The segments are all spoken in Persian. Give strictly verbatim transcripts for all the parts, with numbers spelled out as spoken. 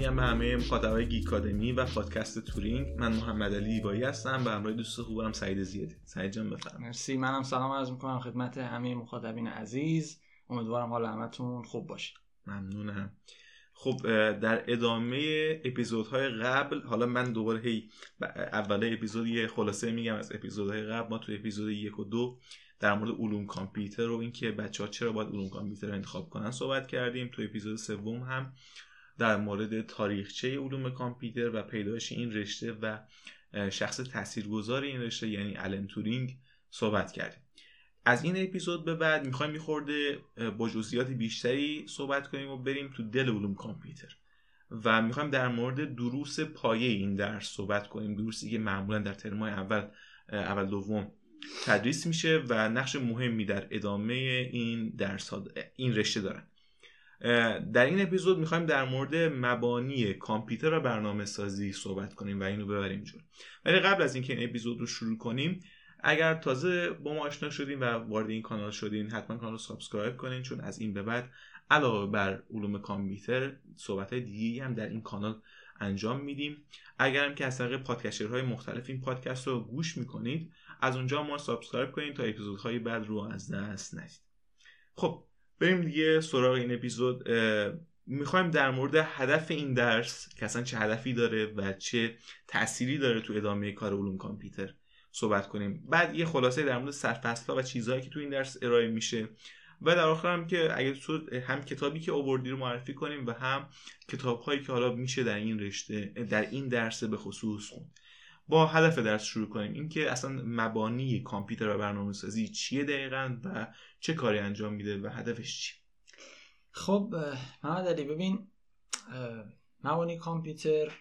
میگم به همه مخاطبای گیک‌آکادمی و پادکست تورینگ. من محمد علی وابای هستم و همراه دوست خوبم سعید زیادت. سعید جان بفرمایید. مرسی. منم سلام عرض می‌کنم خدمت همه مخاطبین عزیز. امیدوارم حال همتون خوب باشه. ممنونم. خب در ادامه اپیزودهای قبل، حالا من دوباره هی اول اپیزود یه خلاصه میگم از اپیزودهای قبل. ما تو اپیزود یک و دو در مورد علوم کامپیوتر و اینکه بچه‌ها چرا باید علوم کامپیوتر رو انتخاب کنن صحبت کردیم. تو اپیزود سوم هم در مورد تاریخچه علوم کامپیوتر و پیدایش این رشته و شخص تاثیرگذار این رشته یعنی آلن تورینگ صحبت کردیم. از این اپیزود به بعد میخوایم میخورده با جزئیات بیشتری صحبت کنیم و بریم تو دل علوم کامپیوتر و میخوایم در مورد دروس پایه این درس صحبت کنیم، دروسی که معمولا در ترم‌های اول اول دوم تدریس میشه و نقش مهمی در ادامه این درس ها این رشته دارن. در این اپیزود میخوایم در مورد مبانی کامپیوتر و برنامه سازی صحبت کنیم و اینو ببریم جلو. ولی قبل از اینکه این اپیزود رو شروع کنیم، اگر تازه با ما آشنا شدین و وارد این کانال شدین حتما کانال رو سابسکرایب کنین، چون از این به بعد علاوه بر علوم کامپیوتر صحبت‌های دیگه‌ای هم در این کانال انجام میدیم. اگرم که از طریق پادکسترهای مختلف این پادکست رو گوش میکنید از اونجا ما رو سابسکرایب کنین تا اپیزودهای بعد رو از دست ندید. خب بریم دیگه سراغ این اپیزود. میخوایم در مورد هدف این درس که اصلا چه هدفی داره و چه تأثیری داره تو ادامه کار علوم کامپیوتر صحبت کنیم. بعد یه خلاصه در مورد سرفصل‌ها و چیزهایی که تو این درس ارائه میشه و در آخر هم که اگه هم کتابی که آوردی رو معرفی کنیم و هم کتاب‌هایی که حالا میشه در این رشته در این درس به خصوص خوند. با هدف درس شروع کنیم، اینکه اصلا مبانی کامپیوتر و برنامه‌سازی چیه دقیقاً و چه کاری انجام میده و هدفش چیه. خب محمد علی ببین، مبانی کامپیوتر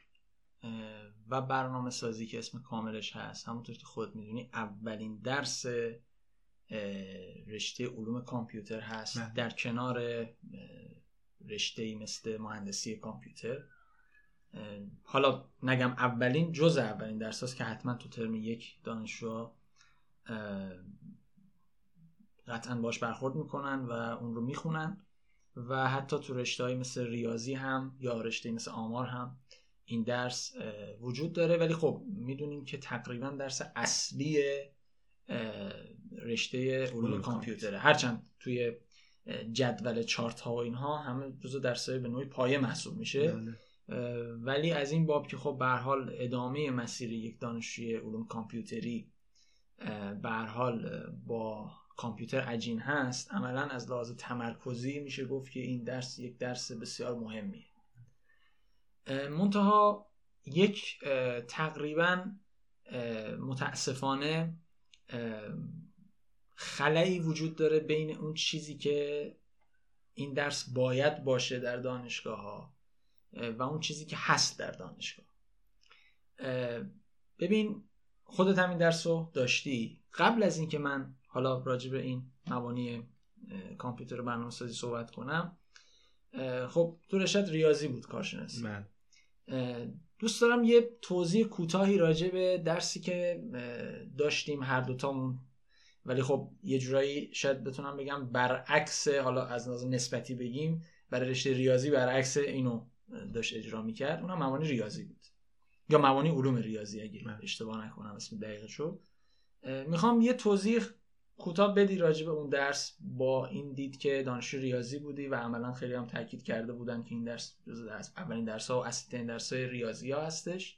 و برنامه سازی که اسم کاملش هست، همونطور که خود میدونی اولین درس رشته علوم کامپیوتر هست نه. در کنار رشته‌ای مثل مهندسی کامپیوتر. حالا نگم اولین، جز اولین درس هست که حتما تو ترم یک دانشجو قطعا باش برخورد میکنن و اون رو میخونن و حتی تو رشته‌ای مثل ریاضی هم یا رشته‌ای مثل آمار هم این درس وجود داره. ولی خب میدونیم که تقریبا درس اصلی رشته علوم کامپیوتره، هرچند توی جدول چارت ها و اینها همه جزو درسای به نوعی پایه محسوب میشه، ولی از این باب که خب به هر حال ادامه مسیر یک دانشجوی علوم کامپیوتری به هر حال با کامپیوتر عجین هست، عملا از لحاظ تمرکزی میشه گفت که این درس یک درس بسیار مهمیه. منتها یک تقریبا متاسفانه خلایی وجود داره بین اون چیزی که این درس باید باشه در دانشگاه ها و اون چیزی که هست در دانشگاه. ببین خودت هم این درس رو داشتی. قبل از این که من حالا راجع به این مبانی کامپیوتر و برنامه‌سازی صحبت کنم، خب تو رشته ریاضی بود کارشناسی. من دوست دارم یه توضیح کوتاهی راجع به درسی که داشتیم هر دوتامون، ولی خب یه جورایی شاید بتونم بگم برعکس، حالا از نظر نسبتی بگیم برای رشته ریاضی برعکس اینو داشت اجرا میکرد. اونم مبانی ریاضی بود یا مبانی علوم ریاضی اگه من اشتباه نکنم اسم دقیقشو. میخوام یه توضیح کوتاه بدی راجع به اون درس با این دید که دانشجو ریاضی بودی و عملا خیلی هم تاکید کرده بودن که این درس جزء درس اولین درس‌ها و اصلی درس‌های ریاضی ها هستش،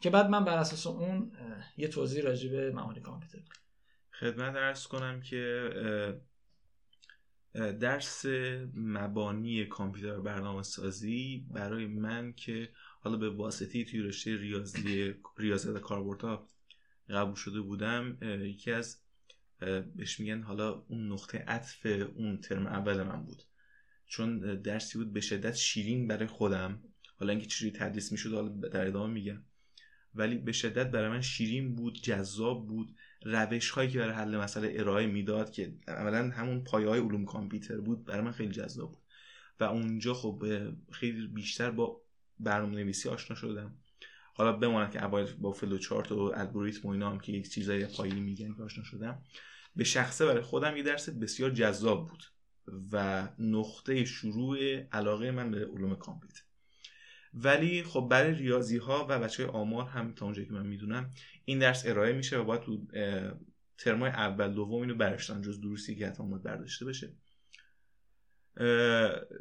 که بعد من بر اساس اون یه توضیح راجع به مبانی کامپیوتر خدمت عرض کنم که درس مبانی کامپیوتر و برنامه‌سازی برای من که حالا به واسطه توی رشته ریاضی ریاضیات کاربردها قبول شده بودم، یکی از بهش میگن حالا اون نقطه عطف اون ترم اول من بود، چون درسی بود به شدت شیرین برای خودم. حالا اینکه چجوری تدریس میشد حالا در ادامه میگم، ولی به شدت برای من شیرین بود، جذاب بود. روش هایی که برای حل مسئله ارائه میداد که اولا همون پایه های علوم کامپیوتر بود، برای من خیلی جذاب بود و اونجا خب خیلی بیشتر با برنامه‌نویسی آشنا شدم. حالا بماند که اول با فلوچارت و الگوریتم و اینا هم که یک چیزای پایه‌ای میگن که آشنا شدم، به شخصه برای خودم یه درس بسیار جذاب بود و نقطه شروع علاقه من به علوم کامپیوتر. ولی خب برای ریاضی ها و بچهای آمار هم تا اونجایی که من میدونم این درس ارائه میشه و باید تو ترمای اول دوم اینو برشتن جز دروسی که حتما باید برداشته بشه.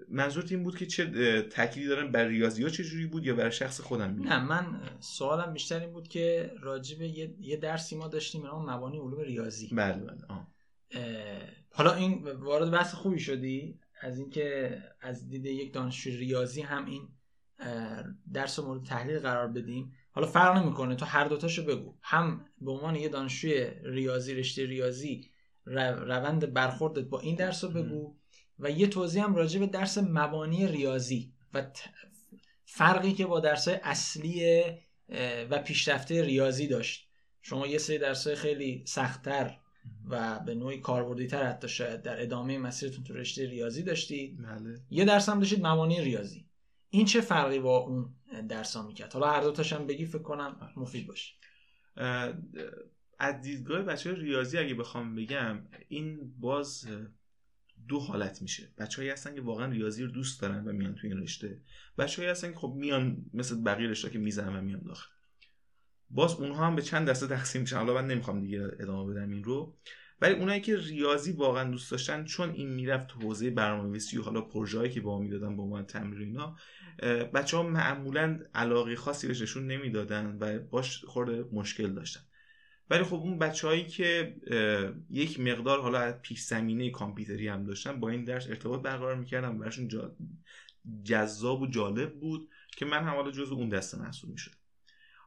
منظورت این بود که چه تأکیدی دارن برای ریاضی ها چجوری بود یا برای شخص خودم بود؟ نه، من سوالم بیشتر این بود که راجب یه, یه درسی ما داشتیم نام مبانی علوم ریاضی. بله بله. آه. اه، حالا این وارد بحث خوبی شدی از اینکه از دید یک دانشجوی ریاضی هم این درس رو مورد تحلیل قرار بدیم. حالا فرق نمیکنه، تو هر دوتاشو بگو. هم به عنوان یه دانشجوی ریاضی رشته ریاضی رو روند برخوردت با این درس رو بگو و یه توضیح هم راجع به درس مبانی ریاضی و فرقی که با درس‌های اصلی و پیشرفته ریاضی داشت. شما یه سری درس‌های خیلی سخت‌تر و به نوعی کاربردی‌تر حتی شاید در ادامه مسیرتون تو رشته ریاضی داشتید. بله. یه درس هم داشتید مبانی ریاضی. این چه فرقی با اون درس‌ها می‌کرد؟ حالا هر دو تاش هم بگی، فکر کنم مفید باشه. از دیدگاه بچه‌های ریاضی اگه بخوام بگم، این باز دو حالت میشه. بچه‌هایی هستن که واقعا ریاضی رو دوست دارن و میان تو این رشته. بچه‌هایی هستن که خب میان مثل بقیه رشته که میزنن و میان داخل. باز اونها هم به چند دسته تقسیم میشن. حالا من نمیخوام دیگه ادامه بدم این رو. ولی اونایی که ریاضی واقعا دوست داشتن، چون این میرفت تو حوزه برنامه‌نویسی و حالا پروژه‌ای که با ما میدادن با ما تمرین اینا، بچه‌ها معمولا علاقه خاصی بهش نشون نمیدادن و باش خورده مشکل داشتن. ولی خب اون بچه‌هایی که یک مقدار حالا پیش زمینه کامپیوتری هم داشتن، با این درس ارتباط برقرار می‌کردن، براشون جا... جذاب و جالب بود که من هم حالا جزو اون دسته محسوب می‌شدم.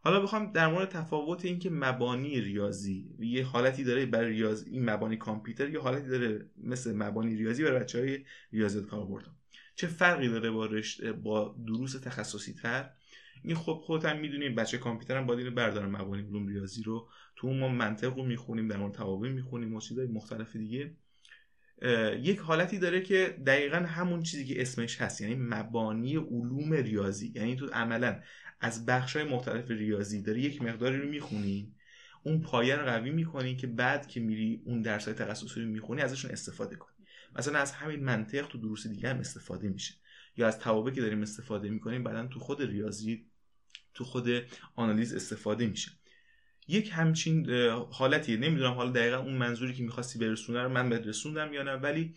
حالا بخوام در مورد تفاوت این که مبانی ریاضی یه حالتی داره برای ریاضی، این مبانی کامپیوتر یه حالتی داره مثل مبانی ریاضی برای بچه‌های ریاضیات کاربرد، چه فرقی داره با رشته با دروس تخصصی‌تر؟ این خب خودتون می‌دونید بچه کامپیوتر هم باید اینو بردارن. مبانی علوم ریاضی رو تو ما منطق رو میخونیم، در مورد توابع میخونیم و چیزهای مختلف دیگه. یک حالتی داره که دقیقاً همون چیزی که اسمش هست، یعنی مبانی علوم ریاضی، یعنی تو عملاً از بخش‌های مختلف ریاضی داری یک مقداری رو میخونی، اون پایه رو قوی میکنی که بعد که میری اون درس‌های تخصصی رو میخونی ازشون استفاده کنی. مثلا از همین منطق تو دروس دیگه هم استفاده میشه، یا از توابع که داریم استفاده میکنیم بعداً تو خود ریاضی تو خود آنالیز استفاده میشه. یک همچین حالتیه. نمیدونم حالا دقیقا اون منظوری که میخواستی برسونه رو من برسوندم یا نه، ولی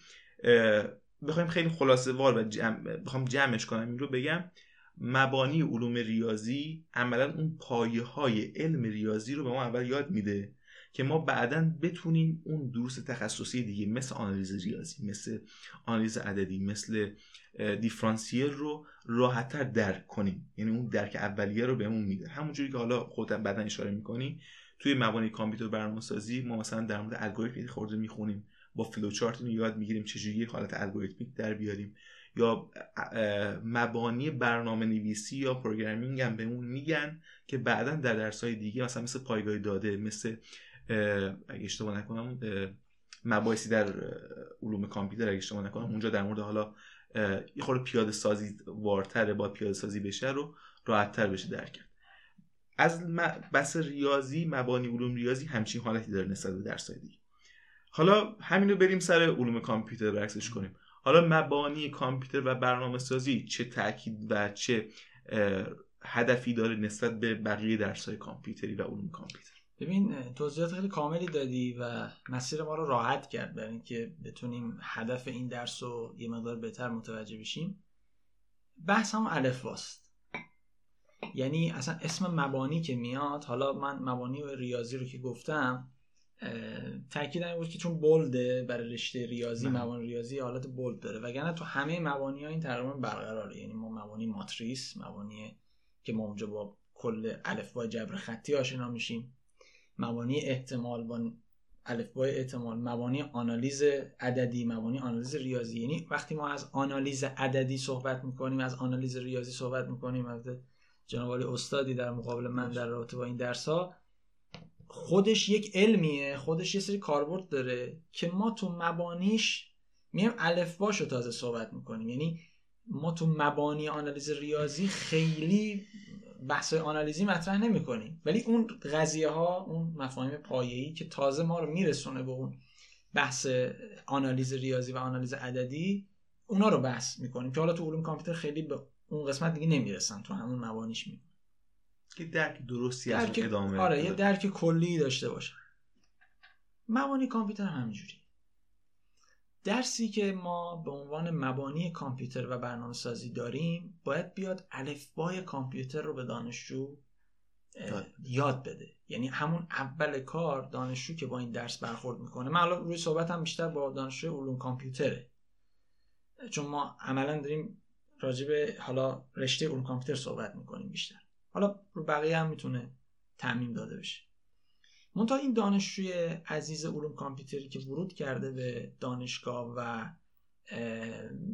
بخوایم خیلی خلاصه وار و جمع بخوام جمعش کنم این رو بگم، مبانی علوم ریاضی عملا اون پایه های علم ریاضی رو به ما اول یاد میده که ما بعداً بتونیم اون دروس تخصصی دیگه مثل آنالیز ریاضی، مثل آنالیز عددی، مثل دیفرانسیل رو راحت‌تر درک کنیم. یعنی اون درک اولیه رو بهمون میده. همونجوری که حالا خودت بعداً اشاره می‌کنی توی مبانی کامپیوتر برنامه‌سازی ما مثلا در مورد الگوریتم خورده می‌خونیم، با فلوچارت رو یاد می‌گیریم چجوری حالت الگوریتمیک در بیاریم، یا مبانی برنامه‌نویسی یا پروگرامینگ هم بهمون میگن که بعداً در درس‌های دیگه مثلا مثل پایگاه داده، مثل اگه اشتباه نکنم مباحثی در علوم کامپیوتر اگه اشتباه نکنم اونجا در مورد حالا یه خورده پیاده سازی وارتره، با پیاده سازی بشه رو راحت‌تر بشه درک کرد. از بس ریاضی مبانی علوم ریاضی همچین حالتی داره نسبت به درس‌های دیگه. حالا همین رو بریم سر علوم کامپیوتر برعکسش کنیم. حالا مبانی کامپیوتر و برنامه‌سازی چه تأکید و چه هدفی داره نسبت به بقیه درس‌های کامپیوتری و علوم کامپیوتر؟ ببین توضیحات خیلی کاملی دادی و مسیر ما رو راحت کرد برای اینکه بتونیم هدف این درس رو یه مقدار بهتر متوجه بشیم. بحث هم الفباست، یعنی اصلا اسم مبانی که میاد، حالا من مبانی و ریاضی رو که گفتم تاکیدم بود که چون بولده برای رشته ریاضی مم. مبانی ریاضی حالت بولد داره، وگرنه تو همه مبانی ها این تقریبا برقراره. یعنی ما مبانی ماتریس، مبانی که ما اونجا با کل الفبای جبر خطی آشنا میشیم، مبانی احتمال با الفبای احتمال، مبانی آنالیز عددی، مبانی آنالیز ریاضی. یعنی وقتی ما از آنالیز عددی صحبت میکنیم، از آنالیز ریاضی صحبت میکنیم، البته جناب علی استادی در مقابل من در رابطه با این درس ها، خودش یک علمیه، خودش یه سری کاربرد داره که ما تو مبانیش میایم الفباشو تازه صحبت میکنیم. یعنی ما تو مبانی آنالیز ریاضی خیلی بحث آنالیزی مطرح نمی کنیم، ولی اون قضیه ها، اون مفاهیم پایه‌ای که تازه ما رو میرسونه به اون بحث آنالیز ریاضی و آنالیز عددی، اونا رو بحث میکنیم که حالا تو علوم کامپیوتر خیلی به اون قسمت دیگه نمیرسن، تو همون مبانیش میمونن که درک درستی از درک... ادامه آره یه درک کلی داشته باشن. مبانی کامپیوتر همینجوری. درسی که ما به عنوان مبانی کامپیوتر و برنامه‌سازی داریم باید بیاد الفبای کامپیوتر رو به دانشجو یاد بده. یعنی همون اول کار دانشجو که با این درس برخورد میکنه. من الان روی صحبتم بیشتر با دانشجو علوم کامپیوتره، چون ما عملا داریم راجع به حالا رشته علوم کامپیوتر صحبت میکنیم بیشتر. حالا رو بقیه هم میتونه تعمیم داده بشه. منتها این دانشجوی عزیز علوم کامپیوتری که ورود کرده به دانشگاه و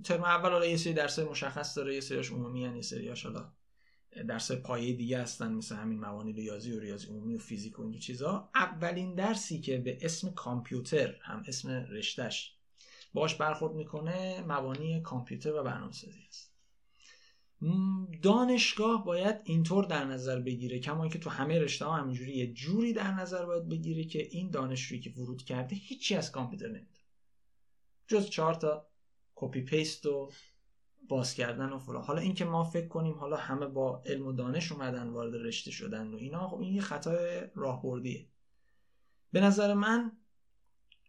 ترم اول حالا یه سری درس‌های مشخص داره، یه سریاش عمومی هن، یه سریاش حالا درس‌های پایه دیگه هستن، مثل همین موانع ریاضی و ریاضی عمومی و فیزیک و اینجور چیزا. اولین درسی که به اسم کامپیوتر، هم اسم رشتهش، باش برخورد میکنه مبانی کامپیوتر و برنامه‌سازی است. دانشگاه باید اینطور در نظر بگیره، کما که تو همه رشته‌ها همینجوری، یه جوری در نظر باید بگیره که این دانشجویی که ورود کرده هیچی از کامپیوتر نمیدونه جز چهار تا کپی پیست و باز کردن و فلان. حالا این که ما فکر کنیم حالا همه با علم و دانش اومدن وارد رشته شدن و اینا، خب این یه خطای راهبردیه. به نظر من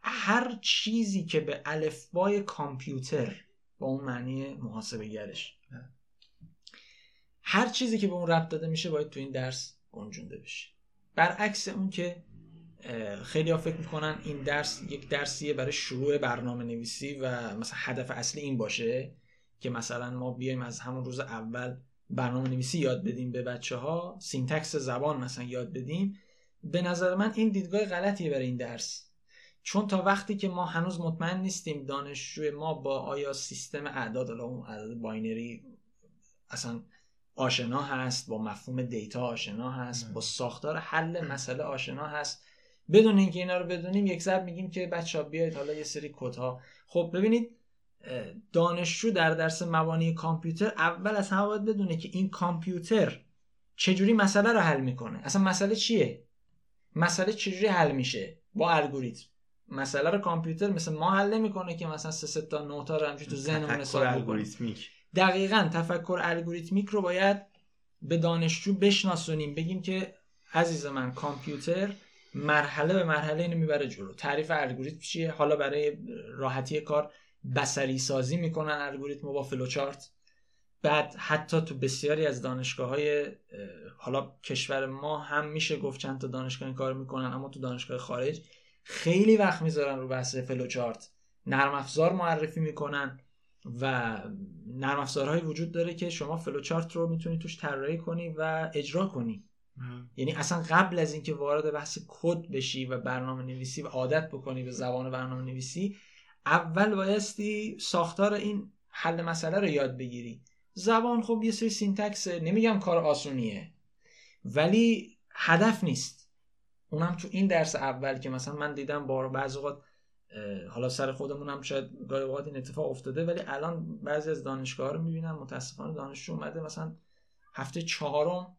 هر چیزی که به الفبای کامپیوتر، با اون معنی محاسبه گرش، هر چیزی که به اون ربط داده میشه باید تو این درس گنجونده بشه. برعکس اون که خیلی ها فکر میکنن این درس یک درسیه برای شروع برنامه نویسی و مثلا هدف اصلی این باشه که مثلا ما بیایم از همون روز اول برنامه نویسی یاد بدیم به بچه ها، سینتکس زبان مثلا یاد بدیم. به نظر من این دیدگاه غلطیه برای این درس، چون تا وقتی که ما هنوز مطمئن نیستیم دانشجوی ما با آیا سیستم اعداد، اون اعداد باینری، اصلا آشنا هست، با مفهوم دیتا آشنا هست، با ساختار حل مسئله آشنا هست، بدون اینکه اینا رو بدونیم یک ضرب میگیم که بچه ها بیایید حالا یه سری کدها. خب ببینید، دانشجو در درس مبانی کامپیوتر اول از همه باید بدونه که این کامپیوتر چجوری مسئله رو حل میکنه. اصلا مسئله چیه؟ مسئله چجوری حل میشه؟ با الگوریتم. مسئله رو کامپیوتر مثل ما حل نمیکنه که مثلا سه تا نه تا رو همینجوری تو ذهنمون حساب الگوریتمیک. دقیقاً تفکر الگوریتمیک رو باید به دانشجو بشناسونیم، بگیم که عزیز من کامپیوتر مرحله به مرحله اینو میبره جلو. تعریف الگوریتم چیه؟ حالا برای راحتی کار بصری سازی میکنن الگوریتم با فلوچارت. بعد حتی تو بسیاری از دانشگاه‌های حالا کشور ما هم میشه گفت چند تا دانشگاه این کارو میکنن، اما تو دانشگاه خارج خیلی وقت میذارن رو بحث فلوچارت، نرم افزار معرفی میکنن و نرم افزارهایی وجود داره که شما فلوچارت رو میتونی توش طراحی کنی و اجرا کنی. مم. یعنی اصلا قبل از اینکه وارد بحث کد بشی و برنامه نویسی و عادت بکنی به زبان برنامه نویسی، اول بایستی ساختار این حل مسئله رو یاد بگیری. زبان خب یه سری سینتکسه، نمیگم کار آسونیه، ولی هدف نیست. اونم تو این درس اول که مثلا من دیدم بار بعضی وقت، حالا سر خودمونم شاید گاهی اوقات این اتفاق افتاده، ولی الان بعضی از دانشگاه‌ها رو می‌بینم متأسفانه دانشجو اومده مثلا هفته چهارم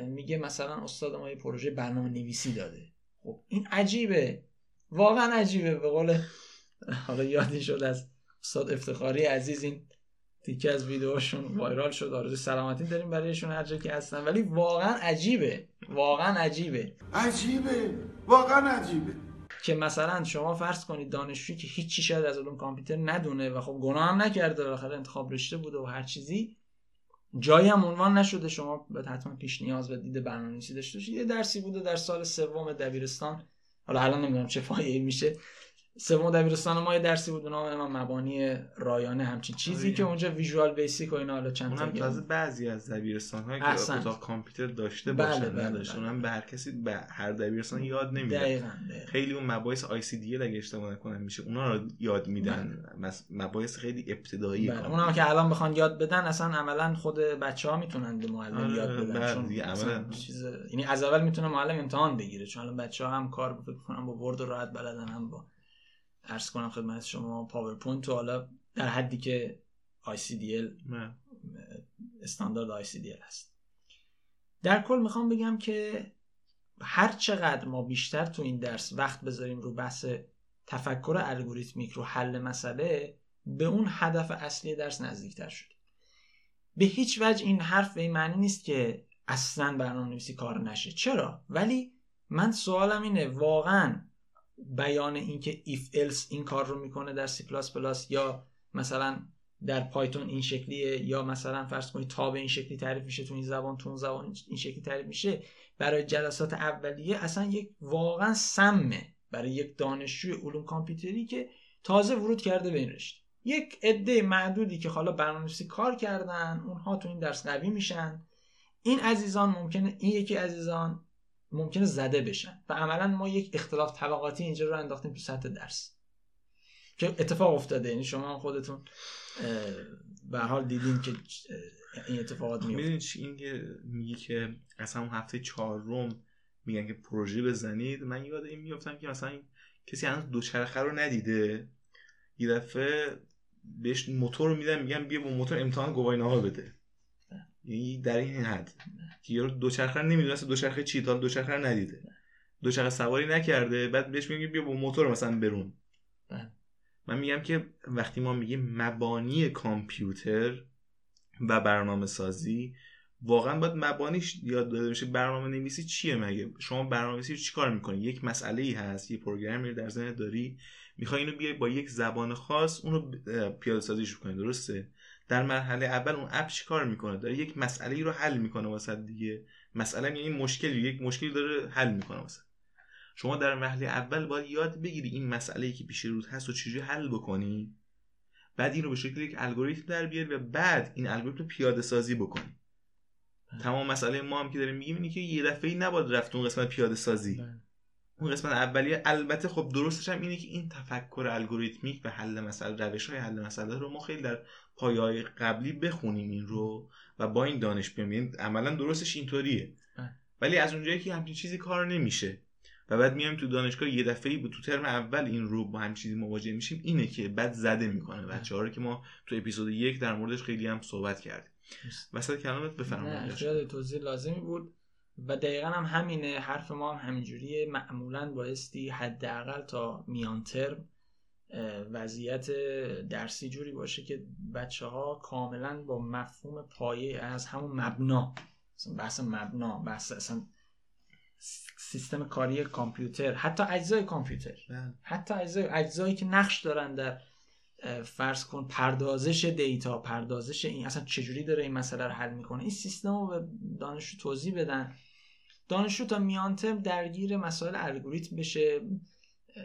میگه مثلا استاد ما یه پروژه برنامه نویسی داده. خب این عجیبه، واقعا عجیبه. به قول حالا یادی شد از استاد افتخاری عزیز، این تیکه از ویدیوشون وایرال شد، آرزوی سلامتی داریم برایشون هر جا که هستن. ولی واقعا عجیبه، واقعا عجیبه، عجیبه، واقعا عجیبه که مثلا شما فرض کنید دانشجویی که هیچی شاید از علوم کامپیوتر ندونه و خب گناه هم نکرده، بالاخره انتخاب رشته بوده و هر چیزی، جایی هم عنوان نشده، شما باید حتما پیش نیاز و دید برنامه‌نویسی داشته باشید. یه درسی بوده در سال سوم دبیرستان، حالا الان نمیدونم چه فایده‌ای میشه، سوم دبیرستان ما یه درسی بود به نام مبانی رایانه، همچین چیزی آه. که اونجا ویژوال بیسیک و اینا، حالا چند تا تازه بعضی از دبیرستان‌ها که اتاق کامپیوتر داشته بله باشن بله نداشتن بله. اونم به هر کسی به هر دبیرستان یاد نمیده. خیلی اون مباحث آی سی دی اگه اشتباه نکنم میشه اونا رو یاد میدن، مباحث خیلی ابتدایی بله. اونم که الان بخوان یاد بدن اصلا عملا خود بچه‌ها میتونن به معلم یاد بدن، چون عملا چیز یعنی از اول میتونه معلم امتحان بگیره، چون الان بچه‌ها هم کار بکنن با ورد راحت بلدن، هم با عرض کنم خدمت شما پاورپوینت، و حالا در حدی که آی سی دی ال نه. استاندارد آی سی دی ال هست. در کل میخوام بگم که هر چقدر ما بیشتر تو این درس وقت بذاریم رو بحث تفکر الگوریتمیک، رو حل مسئله، به اون هدف اصلی درس نزدیکتر شد. به هیچ وجه این حرف به این معنی نیست که اصلا برنامه‌نویسی کار نشه، چرا؟ ولی من سوالم اینه واقعا بیان این که if else این کار رو میکنه در سی پلاس پلاس یا مثلا در پایتون این شکلیه یا مثلا فرض کنید تاب این شکلی تعریف میشه تو این زبان، تو اون زبان این شکلی تعریف میشه، برای جلسات اولیه اصلا یک واقعا سمه برای یک دانشجوی علوم کامپیوتری که تازه ورود کرده به این رشته. یک عده معدودی که حالا برنامه‌نویسی کار کردن اونها تو این درس قوی میشن. این عزیزان ممکنه این یکی عزیزان ممکنه زده بشن و عملا ما یک اختلاف طبقاتی اینجا رو انداختیم تو سطح درس که اتفاق افتاده، یعنی شما خودتون به هر حال دیدین که این اتفاقات میفته. میدونید این که میگه که اصلا هفته چهارم میگن که پروژه بزنید، من یاد این میافتم که مثلا کسی هنوز دوچرخه رو ندیده یه دفعه بهش موتور میدن میگن بیا با موتور امتحان گواهینامه بده، یعنی در این حد که یارو دوچرخه رو نمیدونه اصلا دوچرخه چی، تا دوچرخه رو ندیده، دوچرخه سواری نکرده، بعد بهش میگن بیا با موتور مثلا برون. من میگم که وقتی ما میگیم مبانی کامپیوتر و برنامه سازی واقعا باید مبانیش یاد داده بشه. برنامه نویسی چیه مگه؟ شما برنامه نویسی رو چیکار میکنی؟ یک مسئله‌ای هست، یه پروگرامی در ذهن داری، میخوای اینو بیای با یک زبان خاص اونو پیاده سازیش کنی، درسته؟ در مرحله اول اون اپ چیکار میکنه؟ داره یک مسئله‌ای رو حل میکنه واسه دیگه. مسئله یعنی مشکلی، یک مشکلی داره حل میکنه واسه. شما در مرحله اول باید یاد بگیری این مسئله‌ای که پیش روت هست رو چجوری حل بکنی، بعد اینو به شکل یک الگوریتم در بیاری و بعد این الگوریتم رو پیاده سازی بکنی. تمام مسئله ما هم که داریم میگیم اینه که یه دفعه‌ای نباید رفت اون قسمت پیاده سازی. اون قسمت اولیه البته خب درستش هم اینه که این تفکر الگوریتمیک و حل مسئله، روش‌های حل مسئله رو ما خیلی در پایه‌های قبلی بخونیم این رو و با این دانش بیام، یعنی عملاً درستش اینطوریه. ولی از اونجایی که همین چیزی کار نمیشه و بعد میایم تو دانشگاه یه دفعه‌ای تو ترم اول این رو با همین چیزی مواجه میشیم، اینه که بعد زده میکنه بچه‌ها رو که ما تو اپیزود یک در موردش خیلی هم صحبت کردیم. وسط کلامت بفرمایید. خیلی توضیح لازمی بود و دقیقاً هم همینه، حرف ما هم همینجوریه. معمولاً بایستی حداقل تا میان ترم وضعیت درسی جوری باشه که بچه‌ها کاملاً با مفهوم پایه از همون مبنا، مثلا بحث مبنا، بحث اصلا سیستم کاری کامپیوتر، حتی اجزای کامپیوتر بلد. حتی اجزای اجزایی که نقش دارن در فرض کن پردازش دیتا، پردازش این اصلا چجوری داره این مسئله رو حل میکنه، این سیستم رو به دانشجو توضیح بدن، دانشجو تا میان ترم درگیر مسائل الگوریتم بشه.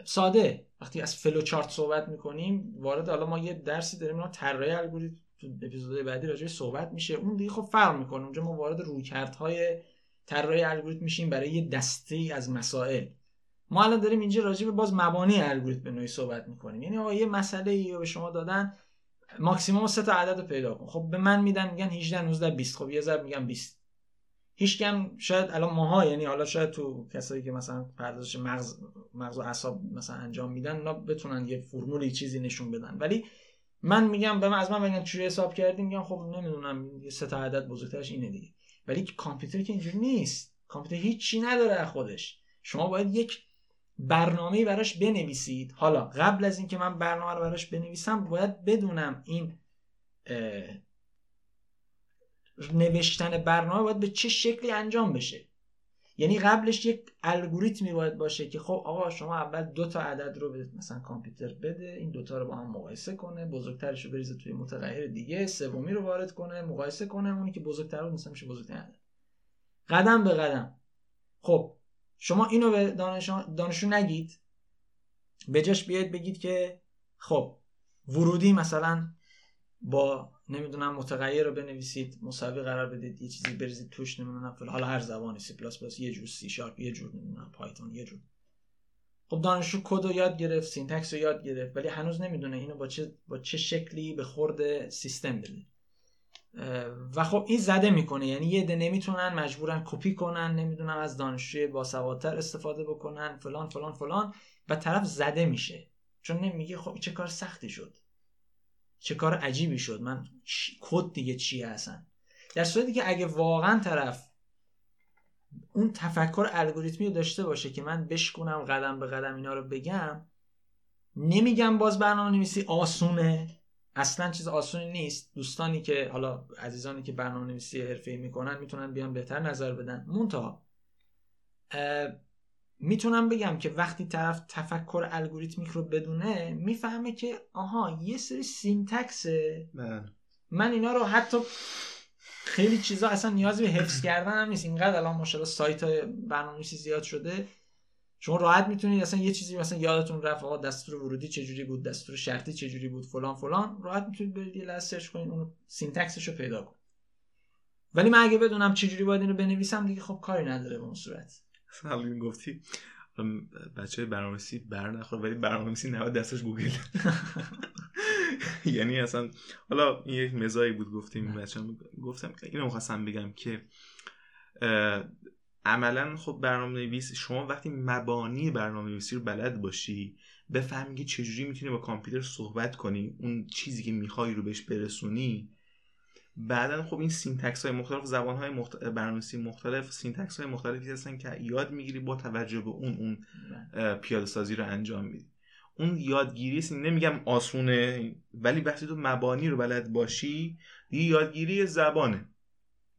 ساده وقتی از فلو چارت صحبت میکنیم وارد، حالا ما یه درسی داریم اینا طراحی الگوریتم تو اپیزود بعدی راجعش صحبت میشه، اون دیگه خب فرق میکنه، اونجا ما وارد رویکردهای طراحی الگوریتم میشیم برای یه دسته از مسائل. ما الان داریم اینجا راجع به باز مبانی الگوریتم به نوعی صحبت میکنیم، یعنی آقا یه مسئله ای رو به شما دادن ماکسیمم سه تا عدد رو پیدا کن، خب به من میدن میگن هجده نوزده بیست، خب یه ضرب میگم بیست، هیچ کم شاید الان ماها، یعنی حالا شاید تو کسایی که مثلا پردازش مغز مغز و اعصاب مثلا انجام میدن اونا بتونن یه فرمولی چیزی نشون بدن، ولی من میگم به من از من میگن چجوری حساب کردیم، میگم خب نمیدونم سه تا عدد بزرگترش اینه دیگه. ولی کامپیوتر که اینجوری نیست، کامپیوتر هیچ چی نداره از خودش، شما باید یک برنامه‌ای براش بنویسید. حالا قبل از اینکه من برنامه رو براش بنویسم باید بدونم این نوشتن برنامه باید به چه شکلی انجام بشه، یعنی قبلش یک الگوریتمی باید باشه که خب آقا شما اول دو تا عدد رو به مثلا کامپیوتر بده، این دوتا رو با هم مقایسه کنه، بزرگترش رو بریزه توی متغیر دیگه، سومی رو وارد کنه، مقایسه کنه، اونی که بزرگتر رو مثلا میشه بزرگتر عدد، قدم به قدم. خب شما اینو به دانشجو نگید، به جاش بیاید بگید که خب ورودی مثلا با نمیدونم متغیر رو بنویسید، مساوی قرار بدید، یه چیزی بریزید توش، نمیدونم فلان، حالا هر زبانی سی پلاس پلاس یه جور، سی شارپ یه جور، نمیدونم پایتون یه جور. خب دانشجو کد رو یاد گرفت، سینتکس رو یاد گرفت، ولی هنوز نمیدونه اینو با چه با چه شکلی به خورد سیستم بده و خب این زده میکنه، یعنی یه عده نمیتونن، مجبورن کپی کنن، نمیدونم از دانشجوی باسوادتر استفاده بکنن، فلان فلان فلان و طرف زده میشه چون نمیگه خب چه کار سختی شد، چه کار عجیبی شد، من کد دیگه چیه اصلا، در صورتی که اگه واقعا طرف اون تفکر الگوریتمی داشته باشه که من بشکنم قدم به قدم اینا رو بگم، نمیگم باز برنامه‌نویسی آسونه، اصلا چیز آسونی نیست. دوستانی که حالا عزیزانی که برنامه‌نویسی حرفه‌ای میکنن میتونن بیان بهتر نظر بدن. منتها میتونم بگم که وقتی طرف تفکر الگوریتمیک رو بدونه میفهمه که آها یه سری سینتکسه، من من اینا رو حتی خیلی چیزا اصلا نیازی به حفظ کردن هم نیست. اینقدر الان ماشاءالله سایت‌های برنامه‌نویسی زیاد شده شما راحت میتونید اصلا یه چیزی مثلا یادتون رفت آقا دستور ورودی چجوری بود، دستور شرطی چجوری بود، فلان فلان، راحت میتونید برید یه لحظه سرچ کنین اون سینتکسش رو پیدا کنید. ولی من اگه بدونم چجوری باید اینو بنویسم دیگه خب کاری نداره به اون صورت. اصلا همین گفتی بچه‌های برنامه‌نویسی برنخور، ولی برنامه‌نویسی نباید دستش گوگل. یعنی اصلا حالا این یک مزایی بود گفتیم بچه‌ها، گفتم اینو می‌خواستم بگم که عملا خب برنامه‌نویس شما وقتی مبانی برنامه‌نویسی رو بلد باشی بفهمی چجوری میتونی با کامپیوتر صحبت کنی، اون چیزی که میخوای رو بهش برسونی، بعدن خب این سینتکس‌های مختلف، زبان‌های مخت... برنامه‌نویسی مختلف، سینتکس‌های مختلفی هستن که یاد میگیری، با توجه به اون اون پیاده‌سازی رو انجام میدی. اون یادگیری است، نمیگم آسونه، ولی وقتی تو مبانی رو بلد باشی دیگه یادگیری زبانه.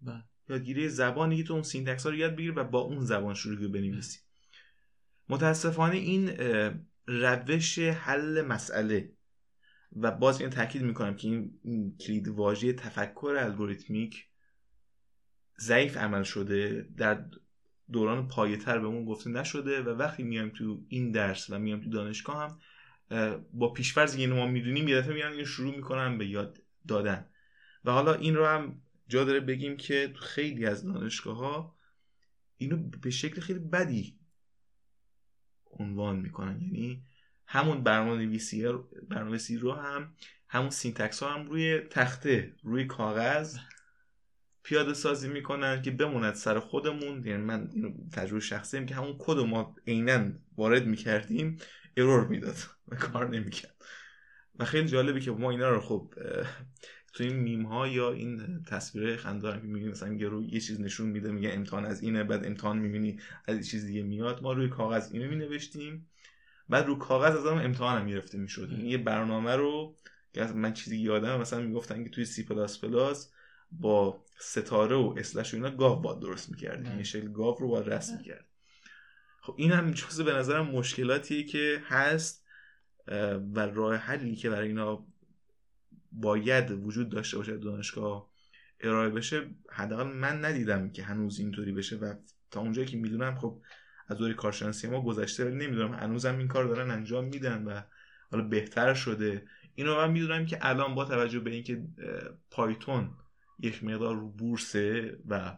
بله. یادگیری زبانی که تو اون سینتکس ها رو یاد بگیر و با اون زبان شروع بنویسی. متاسفانه این روش حل مسئله و باز این تاکید میکنم که این کلید واژه تفکر الگوریتمیک ضعیف عمل شده، در دوران پایه‌تر بهمون گفته نشده و وقتی میایم تو این درس و میایم تو دانشگاه هم با پیش‌فرض اینو ما میدونیم یه دفعه میان اینو شروع میکنن به یاد دادن. و حالا این رو هم جا داره بگیم که خیلی از دانشگاه‌ها اینو به شکل خیلی بدی عنوان میکنن، یعنی همون برنامه‌نویسی برنامه‌نویسی رو هم، همون سینتکس ها هم روی تخته روی کاغذ پیاده سازی میکنن که بموند سر خودمون. یعنی من اینو تجربه شخصیم که همون کد ما عیناً وارد میکردیم ارور میداد و کار نمیکرد و خیلی جالبه که ما اینا رو خب تو این میم ها یا این تصویرهای خنده‌دار که میبینیم مثلا گرو یه چیز نشون میده میگه امتحان از اینه، بعد امتحان میبینی از یه چیز دیگه میاد، ما روی کاغذ اینو مینوشتیم بعد روی کاغذ از اون امتحانم گرفته میشد. یه برنامه رو که من چیزی یادم مثلا میگفتن که توی سی پلاس پلاس با ستاره و اسلش و اینا گاو باید درست میکردیم، یه شکل گاو رو باید رسم میکرد. خب این هم جزو به نظرم مشکلاتیه که هست و راه حلی که برای اینا باید وجود داشته باشه دانشگاه ارائه بشه حداقل من ندیدم که هنوز اینطوری بشه و تا اونجایی که میدونم خب از دوره کارشناسی ما گذشته ولی نمیدونم هنوزم این کار دارن انجام میدن و حالا بهتر شده. اینو من میدونم که الان با توجه به اینکه پایتون یک مقدار رو بورسه و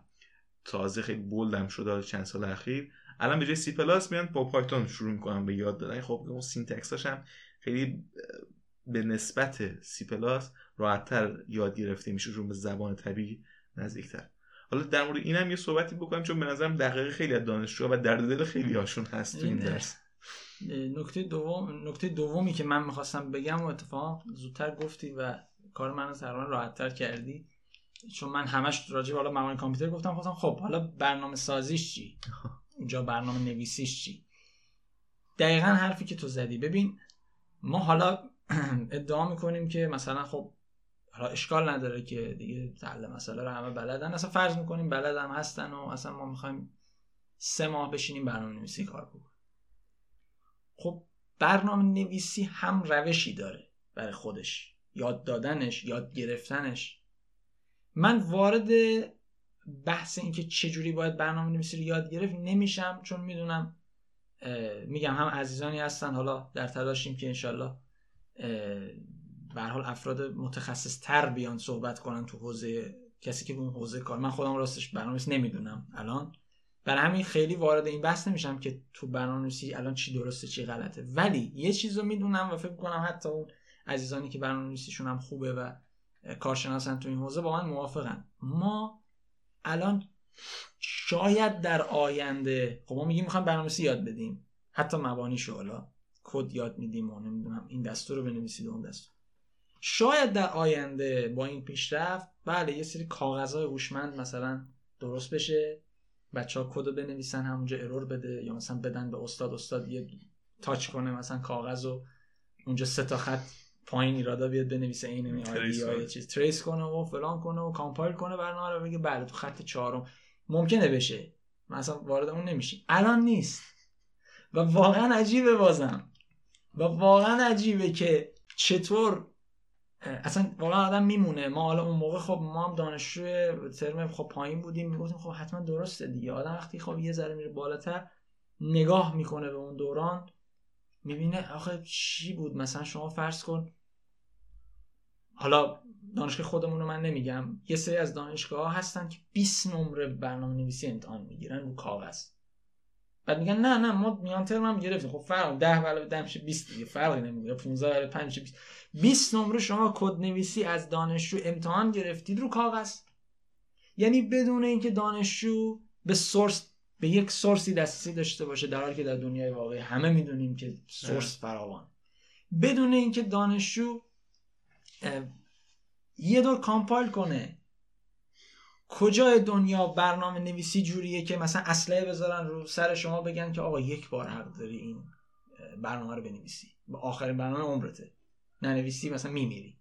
تازه خیلی بولدم شده چند سال اخیر، الان به جای سی پلاس میان با پایتون شروع میکنن به یاد دادن. خب اون سینتکساش هم خیلی به نسبت سی پلاس راحت‌تر یاد گرفته میشه، چون به زبان طبیعی نزدیک‌تر. حالا در مورد اینم یه صحبتی بکنم چون به نظرم دقیق خیلی از دانشجوها و درد دل خیلی هاشون هست تو این درس. نکته دوم، نکته دومی که من می‌خواستم بگم و اتفاقا زودتر گفتی و کار منو سران راحت‌تر کردی، چون من همش راجع به حالا مبانی کامپیوتر گفتم، خواستم خب حالا برنامه سازیش چی؟ اونجا برنامه نویسیش چی؟ دقیقاً حرفی که تو زدی. ببین ما حالا ادعا میکنیم که مثلا خب حالا اشکال نداره که دیگه حل مسئله رو همه بلدن، اصلا فرض میکنیم بلدن هستن و اصلا ما میخوایم سه ماه بشینیم برنامه نویسی کار کنیم. خب برنامه نویسی هم روشی داره برای خودش، یاد دادنش، یاد گرفتنش. من وارد بحث این که چجوری باید برنامه نویسی رو یاد گرفت نمیشم، چون میدونم میگم هم عزیزانی هستن حالا در تلاشیم که انشالله به هر حال افراد متخصص تر بیان صحبت کنن تو حوزه کسی که اون حوزه کار. من خودم راستش برنامه‌نویسی نمیدونم الان، برای همین خیلی وارد این بحث نمیشم که تو برنامه‌نویسی الان چی درسته چی غلطه. ولی یه چیزو میدونم و فکر کنم حتی اون عزیزانی که برنامه‌نویسیشون هم خوبه و کارشناسن تو این حوزه با من موافقن. ما الان شاید در آینده خب ما میگیم میخوایم برنامه‌نویسی یاد بدیم، حتی مبانیشو حالا کد یاد میدیم و نمیدونم این دستور رو بنویسید اون دستور. شاید در آینده با این پیشرفت بله یه سری کاغذهای هوشمند مثلا درست بشه، بچه‌ها کد رو بنویسن همونجا ارور بده یا مثلا بدن به استاد، استاد یه تاچ کنه مثلا کاغذ رو، اونجا سه تا خط پایین ایرادا بیاد بنویسه این میاد یا چیز تریس کنه و فلان کنه و کامپایل کنه برنامه رو بگه بله تو خط چهارم ممکنه بشه، مثلا وارد اون نمیشی. الان نیست و واقعا عجیبه بازم و واقعا عجیبه که چطور اصلا واقعا آدم میمونه. ما حالا اون موقع خب ما هم دانشجوی ترم خب پایین بودیم، میگفتیم خب حتما درسته دیگه. آدم وقتی خب یه ذره میره بالاتر نگاه میکنه به اون دوران، میبینه آخه چی بود. مثلا شما فرض کن، حالا دانشگاه خودمون رو من نمیگم، یه سری از دانشگاه‌ها هستن که بیست نمره برنامه‌نویسی امتحان میگیرن رو کاغذ، بعد میگن نه نه ما میان ترم هم گرفتیم. خب فرق ده علاوه ده میشه بیست دیگه، فرقی نمیکنه. پانزده علاوه پنج میشه بیست. بیست نمره شما کدنویسی از دانشجو امتحان گرفتید رو کاغذ، یعنی بدون اینکه دانشجو به سورس، به یک سورسی دسترسی داشته باشه، در حالی که در دنیای واقعی همه میدونیم که سورس فراوان، بدون اینکه دانشجو یه دور کامپایل کنه. کجای دنیا برنامه نویسی جوریه که مثلا اسلحه بذارن رو سر شما بگن که آقا یک بار حق داری این برنامه رو بنویسی، به آخرین برنامه عمرته ننویسی مثلا میمیری.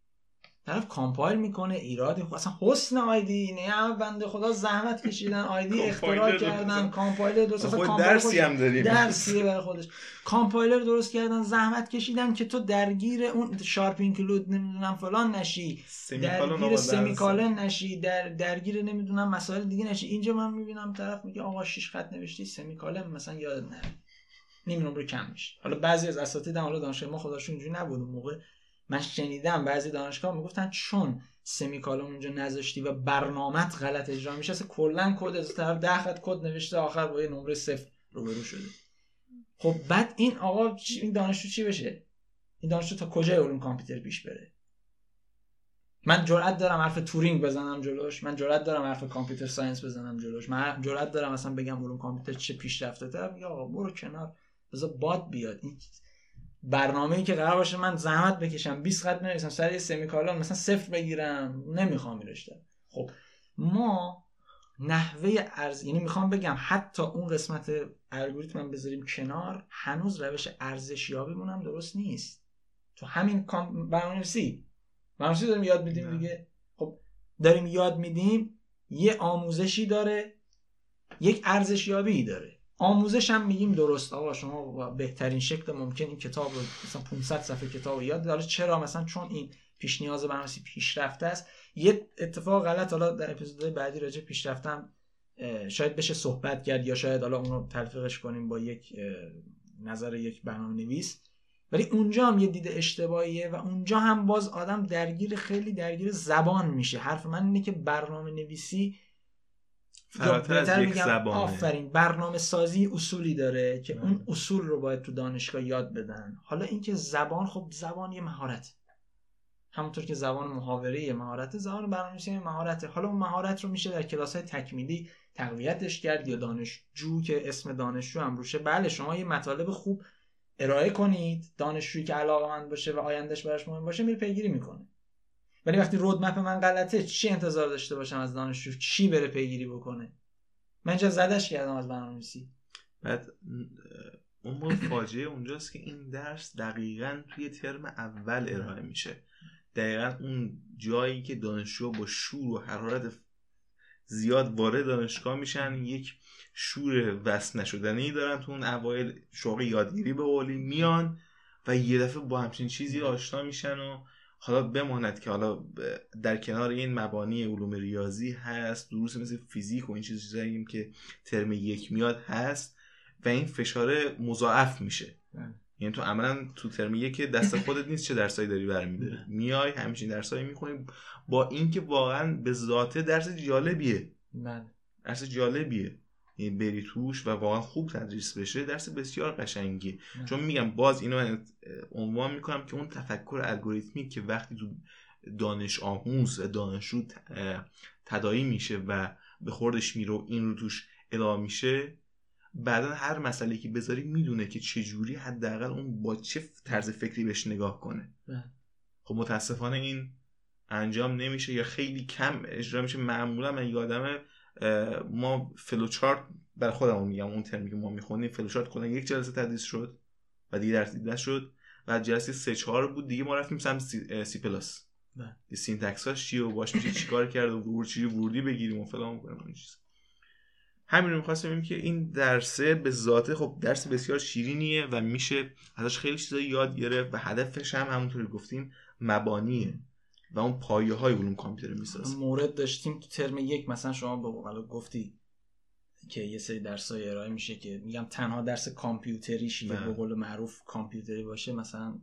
طرف کامپایل میکنه، ایرادی خب اصلا حسن آیدی نه، همه بنده خدا زحمت کشیدن آیدی اختراع کردن، کامپایلر درست کردن، خود درسی هم داریم، درسی برای خودش کامپایلر درست کردن، زحمت کشیدن که تو درگیر اون شارپ اینکلود نمیدونم فلان نشی، درگیر سمیکالن نشی، در درگیر نمیدونم مسائل دیگه نشی. اینجا من میبینم طرف میگه آقا شش خط نوشتی سمیکالن مثلا یادت نره، نیم نمره کم میشه. حالا بعضی از اساتید حالا دانشگاه ما خداشون اینجوری نبود اون موقع، من شنیدم بعضی دانشگاه میگفتن چون سمیکالون اونجا نذاشتی و برنامه‌ت غلط اجرا میشه، اصلا کلا کد از طرف ده خط کد نوشته آخر با یه نمره صفر روبرو شده. خب بعد این آقا چی، این دانشجو چی بشه؟ این دانشجو تا کجای علوم کامپیوتر پیش بره؟ من جرئت دارم حرف تورینگ بزنم جلوش، من جرئت دارم حرف کامپیوتر ساینس بزنم جلوش، من جرئت دارم مثلا بگم علوم کامپیوتر چه پیشرفته تر. یا آقا برو کنار بذار باد بیاد. این برنامه‌ای که قرار باشه من زحمت بکشم بیست خط بنویسم سر یه سمیکالون مثلا صفر بگیرم، نمیخوام میرشتم. خب ما نحوه ارز، یعنی میخوام بگم حتی اون قسمت الگوریتم بذاریم کنار، هنوز روش ارزشیابیمون هم درست نیست. تو همین برنامه‌نویسی برنامه‌نویسی داریم یاد میدیم دیگه. خب داریم یاد میدیم، یه آموزشی داره، یک ارزشیابی داره. آموزش هم میگیم درست آقا شما بهترین شکل ممکن این کتاب رو مثلا پانصد صفحه کتاب یاد داره، چرا مثلا چون این پیش نیاز برنامه‌نویسی پیشرفته است. یه اتفاق غلط، حالا در اپیزودهای بعدی راجع پیشرفتم شاید بشه صحبت کرد، یا شاید حالا اون رو تلفیقش کنیم با یک نظر یک برنامه‌نویس، ولی اونجا هم یه دید اشتباهیه و اونجا هم باز آدم درگیر خیلی درگیر زبان میشه. حرف من اینه که برنامه‌نویسی فراتر از یک زبانه. آفرین، برنامه سازی اصولی داره که اون اصول رو باید تو دانشگاه یاد بدن. حالا اینکه زبان، خب زبان یه مهارت، همونطور که زبان محاوره یه مهارت، زبان برنامه‌نویسی یه مهارته. حالا اون مهارت رو میشه در کلاس‌های تکمیلی تقویتش کرد، یا دانشجو که اسم دانشجو هم روشه، بله شما یه مطالب خوب ارائه کنید، دانشجویی که علاقه‌مند باشه و آیندهش براش مهم باشه میره پیگیری میکنه. ولی وقتی رودمپ من غلطه، چی انتظار داشته باشم از دانشجو چی بره پیگیری بکنه؟ من اینجا زدش کردم از برنامه‌نویسی. بعد اون فاجعه اونجاست که این درس دقیقاً توی ترم اول ارائه میشه، دقیقاً اون جایی که دانشجو با شور و حرارت زیاد وارد دانشگاه میشن، یک شور وصف نشدنی دارن تو اون اوایل، شوق یادگیری به قولی میان و یه دفعه با همچین چیزی آشنا میشن. و حالا بماند که حالا در کنار این مبانی علوم ریاضی هست، دروس مثل فیزیک و این چیزایی که ترم یک میاد هست و این فشار مضاعف میشه. یعنی تو عملا تو ترم یک دست خودت نیست چه درسایی داری برمی‌داری، میای همچین درسایی میخونی، با اینکه واقعا به ذاته درس جالبیه، درس جالبیه یعنی بری توش و واقعا خوب تدریس بشه، درس بسیار قشنگیه. چون میگم باز اینو عنوان میکنم که اون تفکر الگوریتمی که وقتی تو دانش آموز دانشجو تداعی میشه و به خوردش میره و این رو توش اعلام میشه، بعدا هر مسئله که بذاری میدونه که چجوری حداقل اون با چه طرز فکری بهش نگاه کنه. خب متاسفانه این انجام نمیشه یا خیلی کم اجرا میشه. معمولا من یادمه ما فلوچارت، برای خودمون میگم، اون ترمی که ما میخونیم فلوچارت کلا یک جلسه تدریس شد و دیگه درس دیده شد و جلسه سه چهار بود دیگه ما رفتیم سمت سی, سی پلاس. نه سینتکساش چیه و باش میشه چیکار کرد و ورود چی ورودی بگیریم و فلان کنیم اون چیز. همین رو می‌خواستم بگم که این درسه به ذاته خب درس بسیار شیرینیه و میشه ازش خیلی چیزا یاد گرفت و هدفش هم همونطوری گفتیم مبانیه و اون پایه‌های علوم کامپیوتر میسازه. مورد داشتیم تو ترم یک مثلا شما بقول گفتی که یه سری درسای ارائه میشه که میگم تنها درس کامپیوتریش یا به قول معروف کامپیوتری باشه، مثلا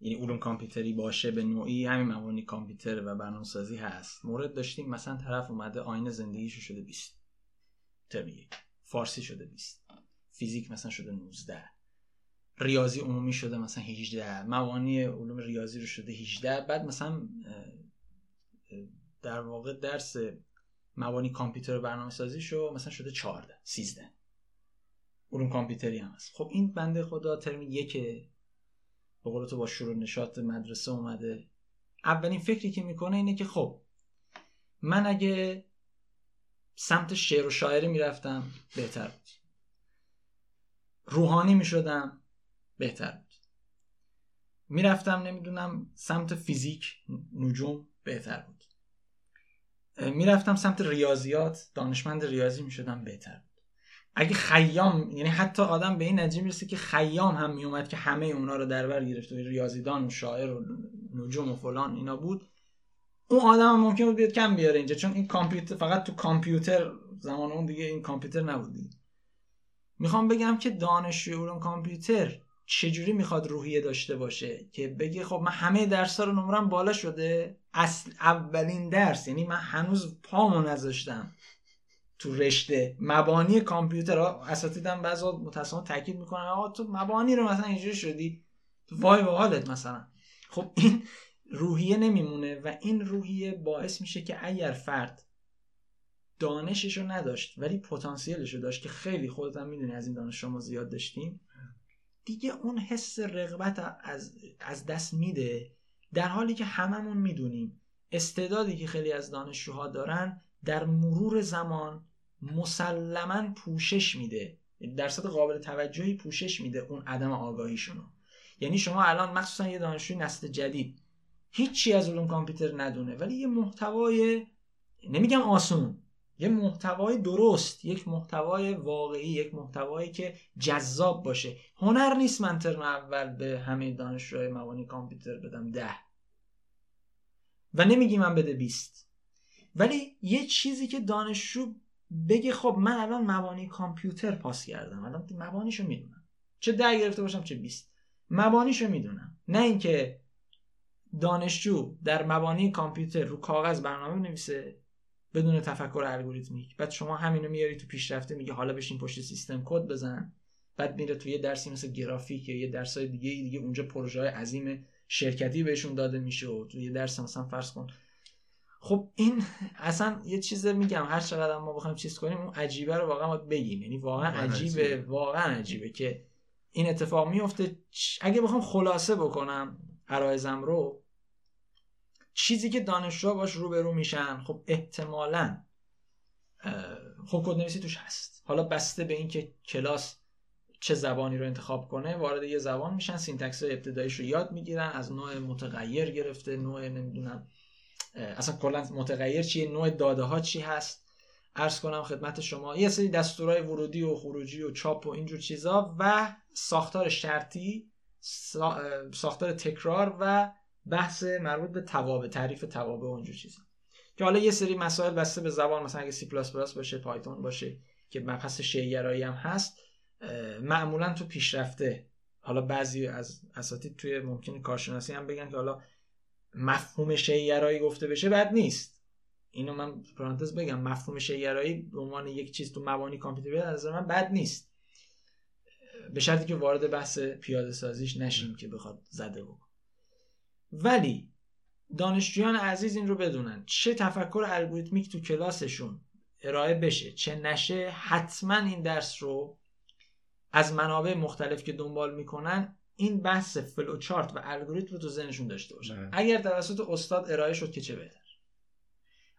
یعنی علوم کامپیوتری باشه به نوعی، همین مبانی کامپیوتر و برنامه‌سازی هست. مورد داشتیم مثلا طرف اومده آینه زندگیش شده بیست، طبیعی فارسی شده بیست، فیزیک مثلا شده نوزده، ریاضی عمومی شده مثلا هجده، مبانی علوم ریاضی رو شده هجده. بعد مثلا در واقع درس مبانی کامپیوتر برنامه‌سازی شو مثلا شده چهارده سیزده، علوم کامپیوتری هم هست. خب این بنده خدا ترم یک به قول تو با شروع نشاط مدرسه اومده، اولین فکری که میکنه اینه که خب من اگه سمت شعر و شاعری میرفتم بهتر بود، روحانی میشدم بهتر بود، میرفتم نمیدونم سمت فیزیک نجوم بهتر بود، میرفتم سمت ریاضیات دانشمند ریاضی میشدم بهتر بود، اگه خیام، یعنی حتی آدم به این نتیجه میرسه که خیام هم میومد که همه اونا رو در بر گرفت و ریاضیدان و شاعر و نجوم و فلان اینا بود، اون آدم ممکن بود بیاد کم بیاره اینجا، چون این کامپیوتر فقط تو کامپیوتر زمان اون دیگه این کامپیوتر نبود دیگه. میخوام بگم که دانشجو علوم کامپیوتر چجوری میخواد روحیه داشته باشه که بگه خب من همه درس‌ها رو نمرم بالا شده، اصل اولین درس، یعنی من هنوز پامو نذاشتم تو رشته مبانی کامپیوتر. اساتیدم بعضا متأسفانه تاکید میکنن آقا تو مبانی رو مثلا اینجوری شدی وای به حالت مثلا. خب این روحیه نمیمونه و این روحیه باعث میشه که اگر فرد دانششو نداشت ولی پتانسیلشو داشت، که خیلی خودت هم میدونی از این دانش شما زیاد داشتیم دیگه، اون حس رغبت از از دست میده، در حالی که هممون میدونیم استعدادی که خیلی از دانشجوها دارن در مرور زمان مسلماً پوشش میده، درصد قابل توجهی پوشش میده اون عدم آگاهیشونو. یعنی شما الان مخصوصا یه دانشجوی نسل جدید هیچی از علوم کامپیوتر ندونه ولی یه محتوای نمیگم آسون، یه محتوای درست، یک محتوای واقعی، یک محتوایی که جذاب باشه. هنر نیست من ترم اول به همه دانشجوهای مبانی کامپیوتر بدم ده و نمیگی من بده بیست، ولی یه چیزی که دانشجو بگه خب من الان مبانی کامپیوتر پاس کردم، الان مبانیشو میدونم، چه ده گرفته باشم چه بیست مبانیشو میدونم. نه اینکه دانشجو در مبانی کامپیوتر رو کاغذ برنامه بنویسه بدون تفکر الگوریتمیک، بعد شما همینو میاری تو پیشرفته میگه حالا بشین پشت سیستم کد بزن، بعد میره توی یه درسی مثل گرافیک یا یه درسای دیگه دیگه اونجا پروژه‌های عظیم شرکتی بهشون داده میشه و توی درس مثلا فرض کن. خب این اصلا یه چیز میگم هر چقدر ما بخوایم چیز کنیم اون عجیبه رو واقعا باید بگیم، یعنی واقعا عجیبه. عجیبه واقعا عجیبه که این اتفاق میفته. اگه بخوام خلاصه بکنم عرایزم رو، چیزی که دانشجوها باش روبرو میشن خب احتمالاً خب کدنویسی توش هست، حالا بسته به این که کلاس چه زبانی رو انتخاب کنه وارد یه زبان میشن، سینتکس ابتداییش رو یاد میگیرن، از نوع متغیر گرفته نوع نمیدونم اصلا کلا متغیر چیه، نوع داده ها چی هست. عرض کنم خدمت شما یه سری دستورای ورودی و خروجی و چاپ و اینجور چیزا و ساختار شرطی، ساختار تکرار و بحث مربوط به توابع، تعریف توابع و اینجور چیزا، که حالا یه سری مسائل بسته به زبان مثلا اگه سی پلاس پلاس باشه، پایتون باشه که مبحث شیع‌گرایی هم هست، معمولا تو پیشرفته حالا بعضی از اساتید توی ممکنه کارشناسی هم بگن که حالا مفهوم شیع‌گرایی گفته بشه بد نیست. اینو من پرانتز بگم، مفهوم شیع‌گرایی به عنوان یک چیز تو مبانی کامپیوتر از نظر من بد نیست، به شرطی که وارد بحث پیاده سازیش نشیم که بخواد زده بگم. ولی دانشجویان عزیز این رو بدونن چه تفکر الگوریتمیک تو کلاسشون ارائه بشه چه نشه، حتما این درس رو از منابع مختلف که دنبال میکنن این بحث فلوچارت و الگوریتم رو تو ذهنشون داشته باشن. اگر توسط استاد ارائه شد که چه بهتر،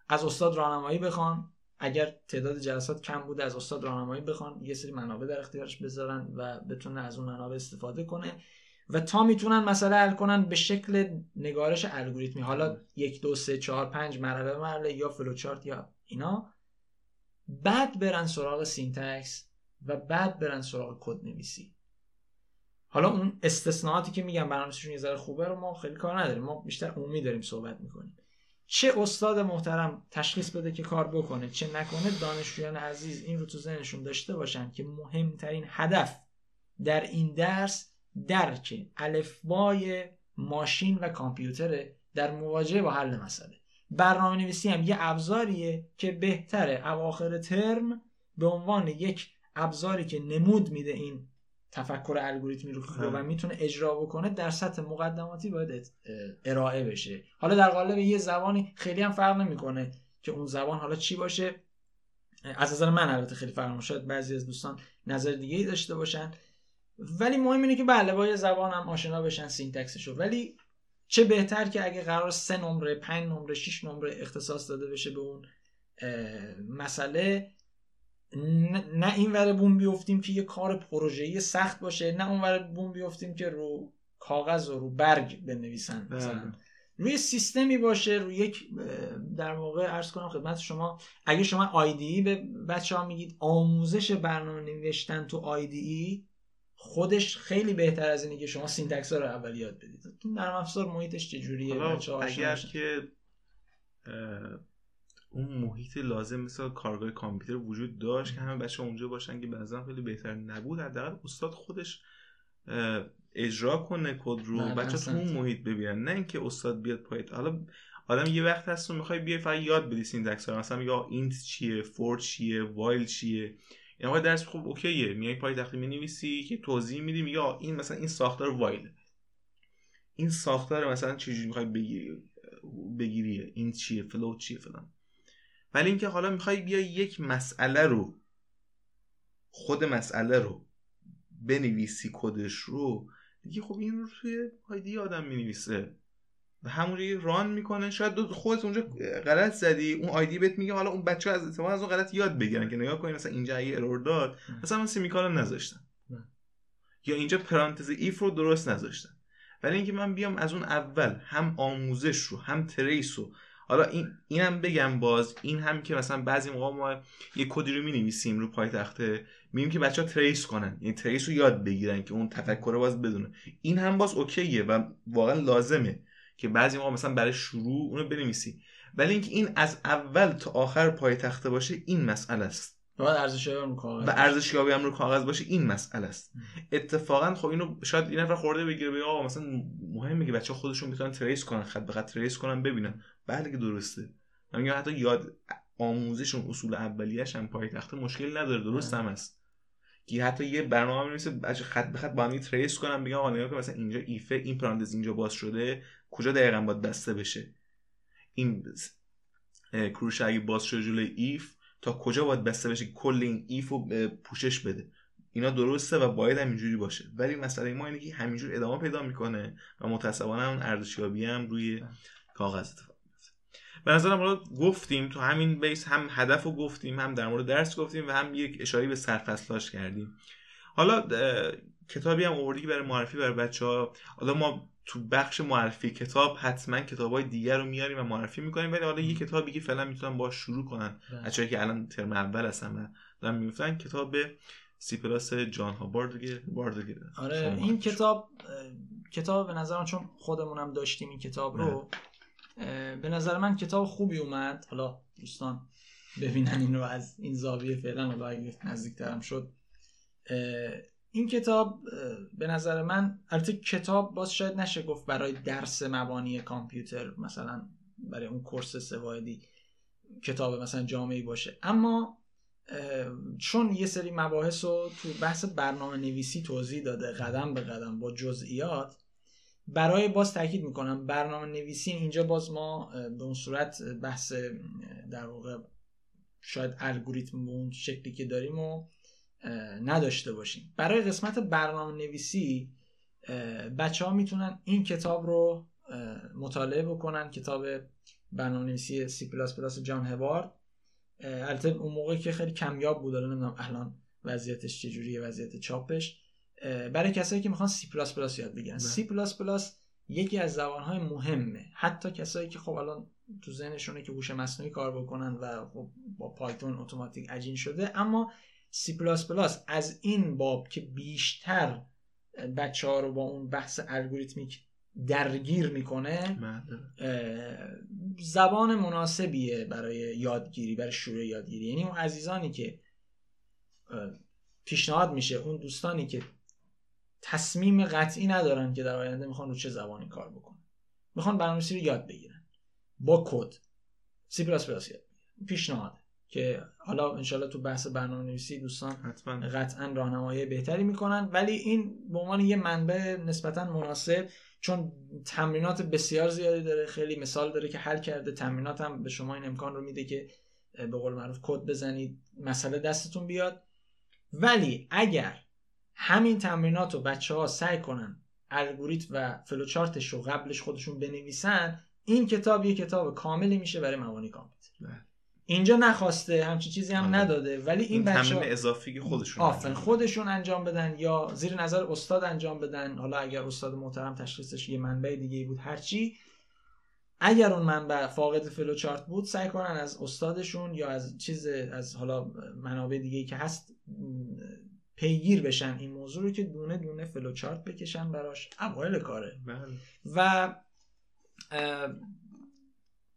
از استاد راهنمایی بخوان، اگر تعداد جلسات کم بوده از استاد راهنمایی بخوان، یه سری منابع در اختیارش بذارن و بتونه از اون منابع استفاده کنه و تا میتونن مسئله حل کنن به شکل نگارش الگوریتمی، حالا یک دو سه چهار پنج مرحله مرحله یا فلوچارت یا اینا، بعد برن سراغ سینتکس و بعد برن سراغ کد نویسی. حالا اون استثناءاتی که میگم برنامه‌نویسیشون یه ذره خوبه رو ما خیلی کار نداریم، ما بیشتر عمومی داریم صحبت میکنیم. چه استاد محترم تشخیص بده که کار بکنه چه نکنه، دانشجویان عزیز این رو تو ذهنشون داشته باشن که مهمترین هدف در این درس درک الفبای ماشین و کامپیوتر در مواجهه با حل مسئله. برنامه‌نویسی هم یه ابزاریه که بهتره اواخر ترم به عنوان یک ابزاری که نمود میده این تفکر الگوریتمی رو و میتونه اجرا بکنه در سطح مقدماتی باید ارائه بشه. حالا در قالب یه زبانی خیلی هم فرق نمیکنه که اون زبان حالا چی باشه، از نظر من البته خیلی فرق میشه، بعضی از دوستان نظر دیگه‌ای داشته باشن، ولی مهم اینه که بله با یه زبان هم آشنا بشن سینتکسشو. ولی چه بهتر که اگه قرار سه نمره پنج نمره شش نمره اختصاص داده بشه به اون مسئله، نه این ور بوم بیافتیم که یه کار پروژه‌ای سخت باشه، نه اون ور بوم بیافتیم که رو کاغذ و رو برگ بنویسن، مثلا روی سیستمی باشه، روی یک در واقع عرض کنم خدمت شما، اگه شما آیدی به بچه‌ها میگید آموزش برنامه‌نوشتن تو آیدی خودش خیلی بهتر از اینه که شما سینتکس ها رو اول یاد بدید. نرم افزار محیطش چجوریه؟ اگر که اون محیط لازم مثل کارگاه کامپیوتر وجود داشت که همه بچه اونجا باشن که بعضا خیلی بهتر نبود، حداقل استاد خودش اجرا کنه کد رو، بچه تو اون محیط ببینن، نه اینکه استاد بیاد پایت. حالا آدم یه وقت هست و میخوای بیای فقط یاد بدی سینتکس ها، مثلا یا اینت چیه، فور چیه، وایل چیه، یعنی درس خوب اوکیه، میای پای داخل مینویسی که توضیح میدیم یا این مثلا این ساختار وایل، این ساختار مثلا چجوری میخوای بگیری بگیریه، این چیه، فلوت چیه فلان. ولی اینکه حالا میخوای بیای یک مسئله رو، خود مسئله رو بنویسی کدش رو دیگه، خب این رو توی آیدی آدم مینویسه و همونجوری ران میکنه، شاید دو خودت اونجا غلط زدی، اون آیدی بهت میگه حالا اون بچه‌ها از اتفاق از اون غلط یاد بگیرن که نگاه کنین مثلا اینجا یه ارور داد، مثلا من سمیکولن نذاشتم نه. یا اینجا پرانتز ایف رو درست نذاشتم. ولی اینکه من بیام از اون اول هم آموزش رو هم تریس رو، حالا این اینم بگم باز، این هم که مثلا بعضی موقع ما یه کدی رو می‌نویسیم رو پایتخت، می‌بینیم که بچه‌ها تریس کنن، یعنی تریس رو یاد بگیرن که اون تفکر رو باز بدونه، این هم باز اوکیه و واقعا لازمه که بعضی موقع مثلا برای شروع اونو بنویسی. ولی اینکه این از اول تا آخر پایتخته باشه این مسئله است، و ارزشیابی هم رو کاغذ و ارزشیابی هم رو کاغذ باشه این مسئله است. اتفاقا خب اینو شاید این نفر خورده بگیره بگه آقا مثلا مهمه که بچه‌ها خودشون بتونن تریس کنن، خط به خط تریس کنن ببینن، بله که درسته، من میگم حتی یاد آموزشون اصول اولیه‌اش هم پایتخته مشکل نداره، درست هم است که حتی یه برنامه می‌نویسه بچه‌ها خط به خط با هم تریس کنن، میگم آقا نگاه کن مثلا اینجا ایفه، این پرانتز اینجا باز شده کجا دقیقاً باید بسته بشه، این کروشه اگه باز شده جلوی ایف تا کجا باید بسته بشه که کل این ایف رو پوشش بده، اینا درسته و باید همینجوری باشه. ولی مسئله ما اینه که همینجور ادامه پیدا میکنه و متأسفانه اون ارزشیابی هم روی کاغذ اتفاق میفته. به نظرم ما گفتیم تو همین بیس هم هدف رو گفتیم، هم در مورد درس گفتیم و هم یک اشاره به سرفصلاش کردیم. حالا کتابی هم آوردی که برای معرفی برای بچه‌ها، حالا ما تو بخش معرفی کتاب حتما کتابای دیگر رو میاریم و معرفی میکنیم، ولی حالا یه کتابی که فعلا میتونن باهاش شروع کنن بچه‌ای که الان ترم اول هستن و دارن میگفتن کتاب سی پلاس جان هاوارد بارد. آره این شو. کتاب کتاب به نظر من، چون خودمونم داشتیم این کتاب رو، به نظر من کتاب خوبی اومد. حالا دوستان ببینن این رو از این زاویه، فعلا الهی نزدیک‌ترم شد این کتاب. به نظر من البته کتاب باز شاید نشه گفت برای درس مبانی کامپیوتر، مثلا برای اون کورس سوادی کتاب مثلا جامعی باشه، اما چون یه سری مباحث رو تو بحث برنامه نویسی توضیح داده قدم به قدم با جزئیات، برای باز تاکید میکنم برنامه نویسی اینجا باز ما به اون صورت بحث در واقع شاید الگوریتم به اون شکلی که داریم و نداشته باشیم. برای قسمت برنامه نویسی بچه ها میتونن این کتاب رو مطالعه بکنن، کتاب برنامه نویسی سی پلاس پلاس جان هاوارد. البته اون موقع که خیلی کمیاب بود، الان نمیدونم الان وضعیتش چجوریه، وضعیت چاپش. برای کسایی که میخوان سی پلاس پلاس یاد بگیرن، سی پلاس پلاس یکی از زبانهای مهمه. حتی کسایی که خب الان تو ذهنشونه که هوش مصنوعی کار بکنن و خب با پایتون اتوماتیک عجین شده، اما سی پلاس پلاس از این باب که بیشتر بچه‌ها رو با اون بحث الگوریتمیک درگیر میکنه، زبان مناسبیه برای یادگیری، برای شروع یادگیری. یعنی اون عزیزانی که پیشنهاد میشه، اون دوستانی که تصمیم قطعی ندارن که در آینده میخوان رو چه زبانی کار بکنن، میخوان برنامه‌نویسی رو یاد بگیرن با کد، سی پلاس پلاس یاد بگیرن، پیشنهاد که حالا انشالله تو بحث برنامه‌نویسی دوستان حتما قطعا راهنمایی بهتری میکنن، ولی این به عنوان یه منبع نسبتا مناسب، چون تمرینات بسیار زیادی داره، خیلی مثال داره که حل کرده. تمرینات هم به شما این امکان رو میده که به قول معروف کد بزنید مسئله دستتون بیاد. ولی اگر همین تمرینات رو بچه‌ها سعی کنن الگوریتم و فلوچارتش رو قبلش خودشون بنویسن، این کتاب یه کتاب کاملی میشه برای مبانی کامپیوتر. اینجا نخواسته همچین چیزی هم نداده، ولی این بچه‌ها تمرین اضافی خودشون آفن خودشون انجام بدن یا زیر نظر استاد انجام بدن. حالا اگر استاد محترم تشخیصش یه منبع دیگه بود، هرچی، اگر اون منبع فاقد فلوچارت بود، سعی کنن از استادشون یا از چیز از حالا منابع دیگه‌ای که هست پیگیر بشن این موضوع رو، که دونه دونه فلوچارت بکشن براش. اوایل کاره. بله. و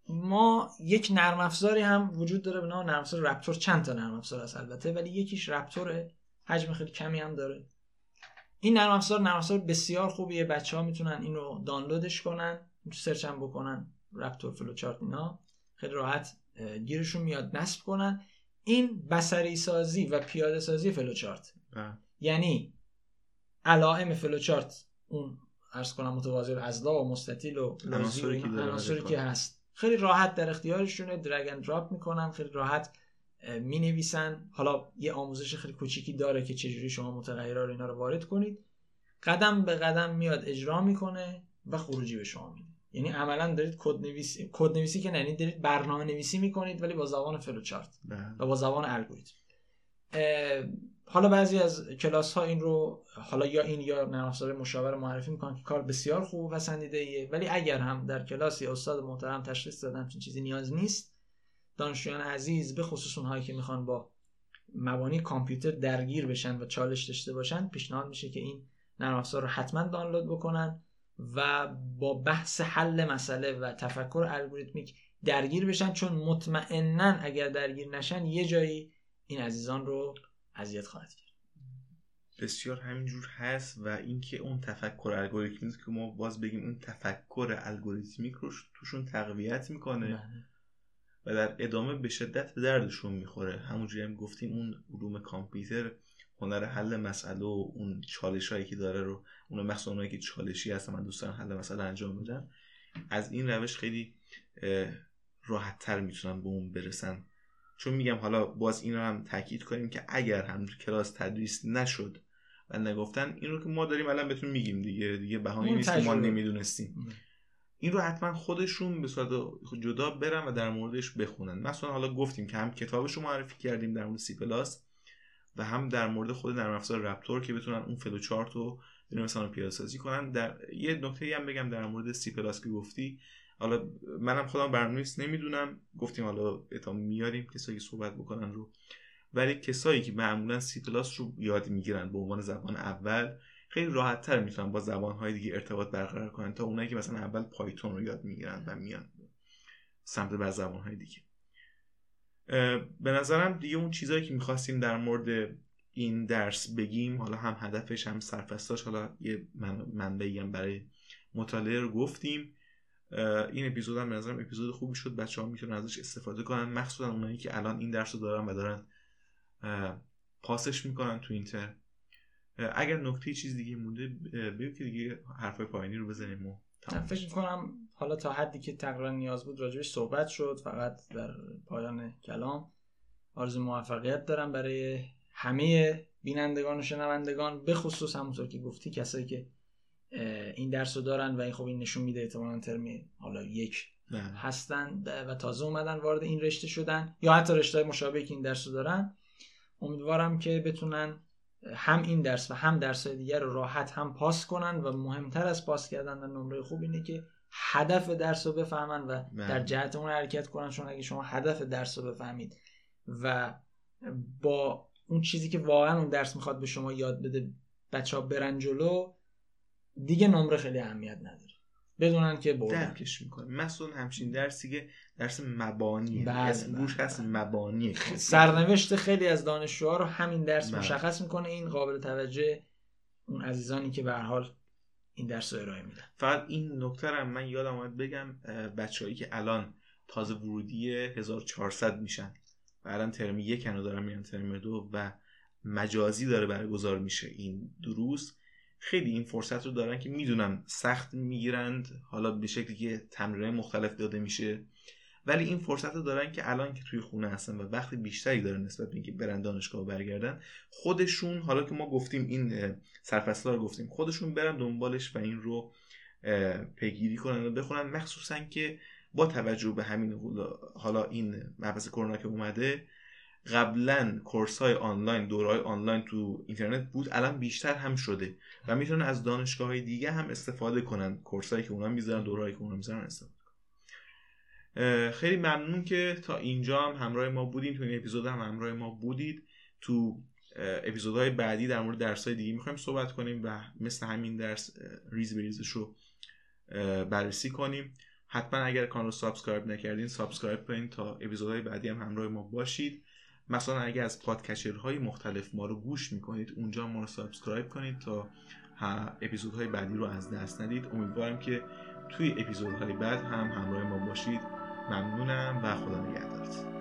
ما یک نرم افزاری هم وجود داره به نام نرم افزار رپتور. چند تا نرم افزار هست البته، ولی یکیش رپتوره، حجم خیلی کمی هم داره. این نرم افزار نرم افزار بسیار خوبیه، بچه‌ها میتونن اینو دانلودش کنن، سرچ هم بکنن رپتور فلوچارت، اینا خیلی راحت گیرشون میاد، نصب کنن. این بصری سازی و پیاده سازی فلوچارت، یعنی علائم فلوچارت، اون عرض کنم متوازی اضلاع و مستطیل و عناصری که عناصری که هست خیلی راحت در اختیارشونه، درگ اند دراپ میکنن، خیلی راحت می نویسن. حالا یه آموزش خیلی کوچیکی داره که چجوری شما متغیرها رو اینا رو وارد کنید، قدم به قدم میاد اجرا میکنه و خروجی به شما میده. یعنی عملا دارید کد نویسی کد نویسی که یعنی دارید برنامه نویسی میکنید ولی با زبان فلوچارت و با زبان الگوریتم. حالا بعضی از کلاس ها این رو حالا یا این یا نرم افزار مشاور معرفی میکنن که کار بسیار خوب و پسندیده ایه، ولی اگر هم در کلاسی استاد محترم تشخیص دادن همچین چیزی نیاز نیست، دانشجویان عزیز به خصوص اونهایی که میخوان با مبانی کامپیوتر درگیر بشن و چالش داشته باشن، پیشنهاد میشه که این نرم افزار رو حتما دانلود بکنن و با بحث حل مسئله و تفکر الگوریتمیک درگیر بشن، چون مطمئناً اگر درگیر نشن یه جایی این عزیزان رو اذیت خواهد کرد. بسیار همینجور هست. و اینکه اون تفکر الگوریتمیک که ما باز بگیم، اون تفکر الگوریتمیک رو توشون تقویت میکنه نه. و در ادامه به شدت به دردشون میخوره. همونجوری هم گفتیم اون علوم کامپیوتر هنر حل مسئله و اون چالش هایی که داره رو، اون مخصوصا اونایی که چالشی هستن من دوستان حل مسئله انجام میدن، از این روش خیلی راحت تر میتونن به اون برسن. چون میگم حالا باز این رو هم تاکید کنیم که اگر هم کلاس تدریس نشد و نگفتن این رو که ما داریم الان بهتون میگیم دیگه، دیگه بهانه‌ای نیست که ما نمیدونستیم، این رو حتما خودشون به صورت جدا برن و در موردش بخونن. مثلا حالا گفتیم که هم کتابش رو معرفی کردیم در مورد سی پلاس و هم در مورد خود نرم افزار رپتور که بتونن اون فلوچارت رو مثلا پیاده سازی کنن. در یه نکته‌ای هم بگم در مورد سی پلاس که گفتی، حالا منم خودم برنامه‌نویس نمیدونم، گفتیم حالا اتا میاریم کسایی صحبت بکنن رو، ولی کسایی که معمولا سی پلاس رو یاد میگیرن به عنوان زبان اول، خیلی راحت‌تر میتونن با زبان‌های دیگه ارتباط برقرار کنن تا اونایی که مثلا اول پایتون رو یاد میگیرن و میان سمت به زبان‌های دیگه. به نظرم دیگه اون چیزایی که میخواستیم در مورد این درس بگیم، حالا هم هدفش هم سرفستاش، حالا یه منبعی هم برای مطالعه رو گفتیم. این اپیزود هم به نظرم اپیزود خوبی شد، بچه ها میتونن ازش استفاده کنن، مخصوصا اونایی که الان این درس رو دارن و دارن پاسش میکنن تو اینتر. اگر نکته چیز دیگه مونده بگو که دیگه حرفای پایانی رو بزنیم و تمام. فکر میکنم حالا تا حدی که تقریبا نیاز بود راجعش صحبت شد. فقط در پایان کلام آرزوی موفقیت دارم برای همه بینندگان و شنوندگان، به خصوص همونطور که گفتی کسایی که این درس رو دارن و این خب این نشون میده احتمالاً ترمی حالا یک نه. هستن و تازه اومدن وارد این رشته شدن یا حتی رشته‌های مشابه که این درس رو دارن، امیدوارم که بتونن هم این درس و هم درس‌های دیگر رو راحت هم پاس کنن و مهمتر از پاس کردن و نمره خوب اینه که هدف درس رو بفهمن و در جهت اون حرکت کنن، چون اگه شما هدف درس رو بفهمید و با اون چیزی که واقعا اون درس میخواد به شما یاد بده بچه‌ها برن جلو، دیگه نمره خیلی اهمیت نداره، بدونن که بردن کش میکنه. مثلا همچین درسی که درس مبانیه، اسمش هست مبانیه، سرنوشت خیلی از دانشجوها رو همین درس بلد. مشخص میکنه. این قابل توجه اون عزیزانی که به هر حال این درس رو ارائه میدن. فقط این نکته رو من یادم اومد بگم، بچه‌هایی که الان تازه ورودی هزار و چهارصد میشن و الان ترم یک رو دارن میرن ترم دو و مجازی داره برگزار میشه این دروس، خیلی این فرصت رو دارن که میدونم سخت میگیرند، حالا به شکلی که تمرین‌های مختلف داده میشه، ولی این فرصت رو دارن که الان که توی خونه هستن و وقتی بیشتری دارن نسبت به اینکه برن دانشگاه و برگردن، خودشون حالا که ما گفتیم این سرفصل‌ها رو گفتیم، خودشون برن دنبالش و این رو پیگیری کنن و بخونن، مخصوصا که با توجه به همین حالا این مبحث کرونا که اومده، قبلا کورس‌های آنلاین، دوره‌های آنلاین تو اینترنت بود، الان بیشتر هم شده و میتونن از دانشگاه‌های دیگه هم استفاده کنن، کورسایی که اونا میذارن، دوره‌ای که اونا میذارن استفاده کنن. خیلی ممنون که تا اینجا هم همراه ما بودین، تو این اپیزود هم همراه ما بودید. تو اپیزودهای بعدی در مورد درس‌های دیگه می‌خوایم صحبت کنیم و مثل همین درس ریز به ریزش رو بررسی کنیم. حتما اگر کانال رو سابسکرایب نکردین سابسکرایب کنین تا اپیزودهای بعدی هم همراه ما باشید. مثلا اگه از پادکسترهای مختلف ما رو گوش میکنید اونجا ما رو سابسکرایب کنید تا اپیزودهای بعدی رو از دست ندید. امیدوارم که توی اپیزودهای بعد هم همراه ما باشید. ممنونم و خدا نگهدارتون.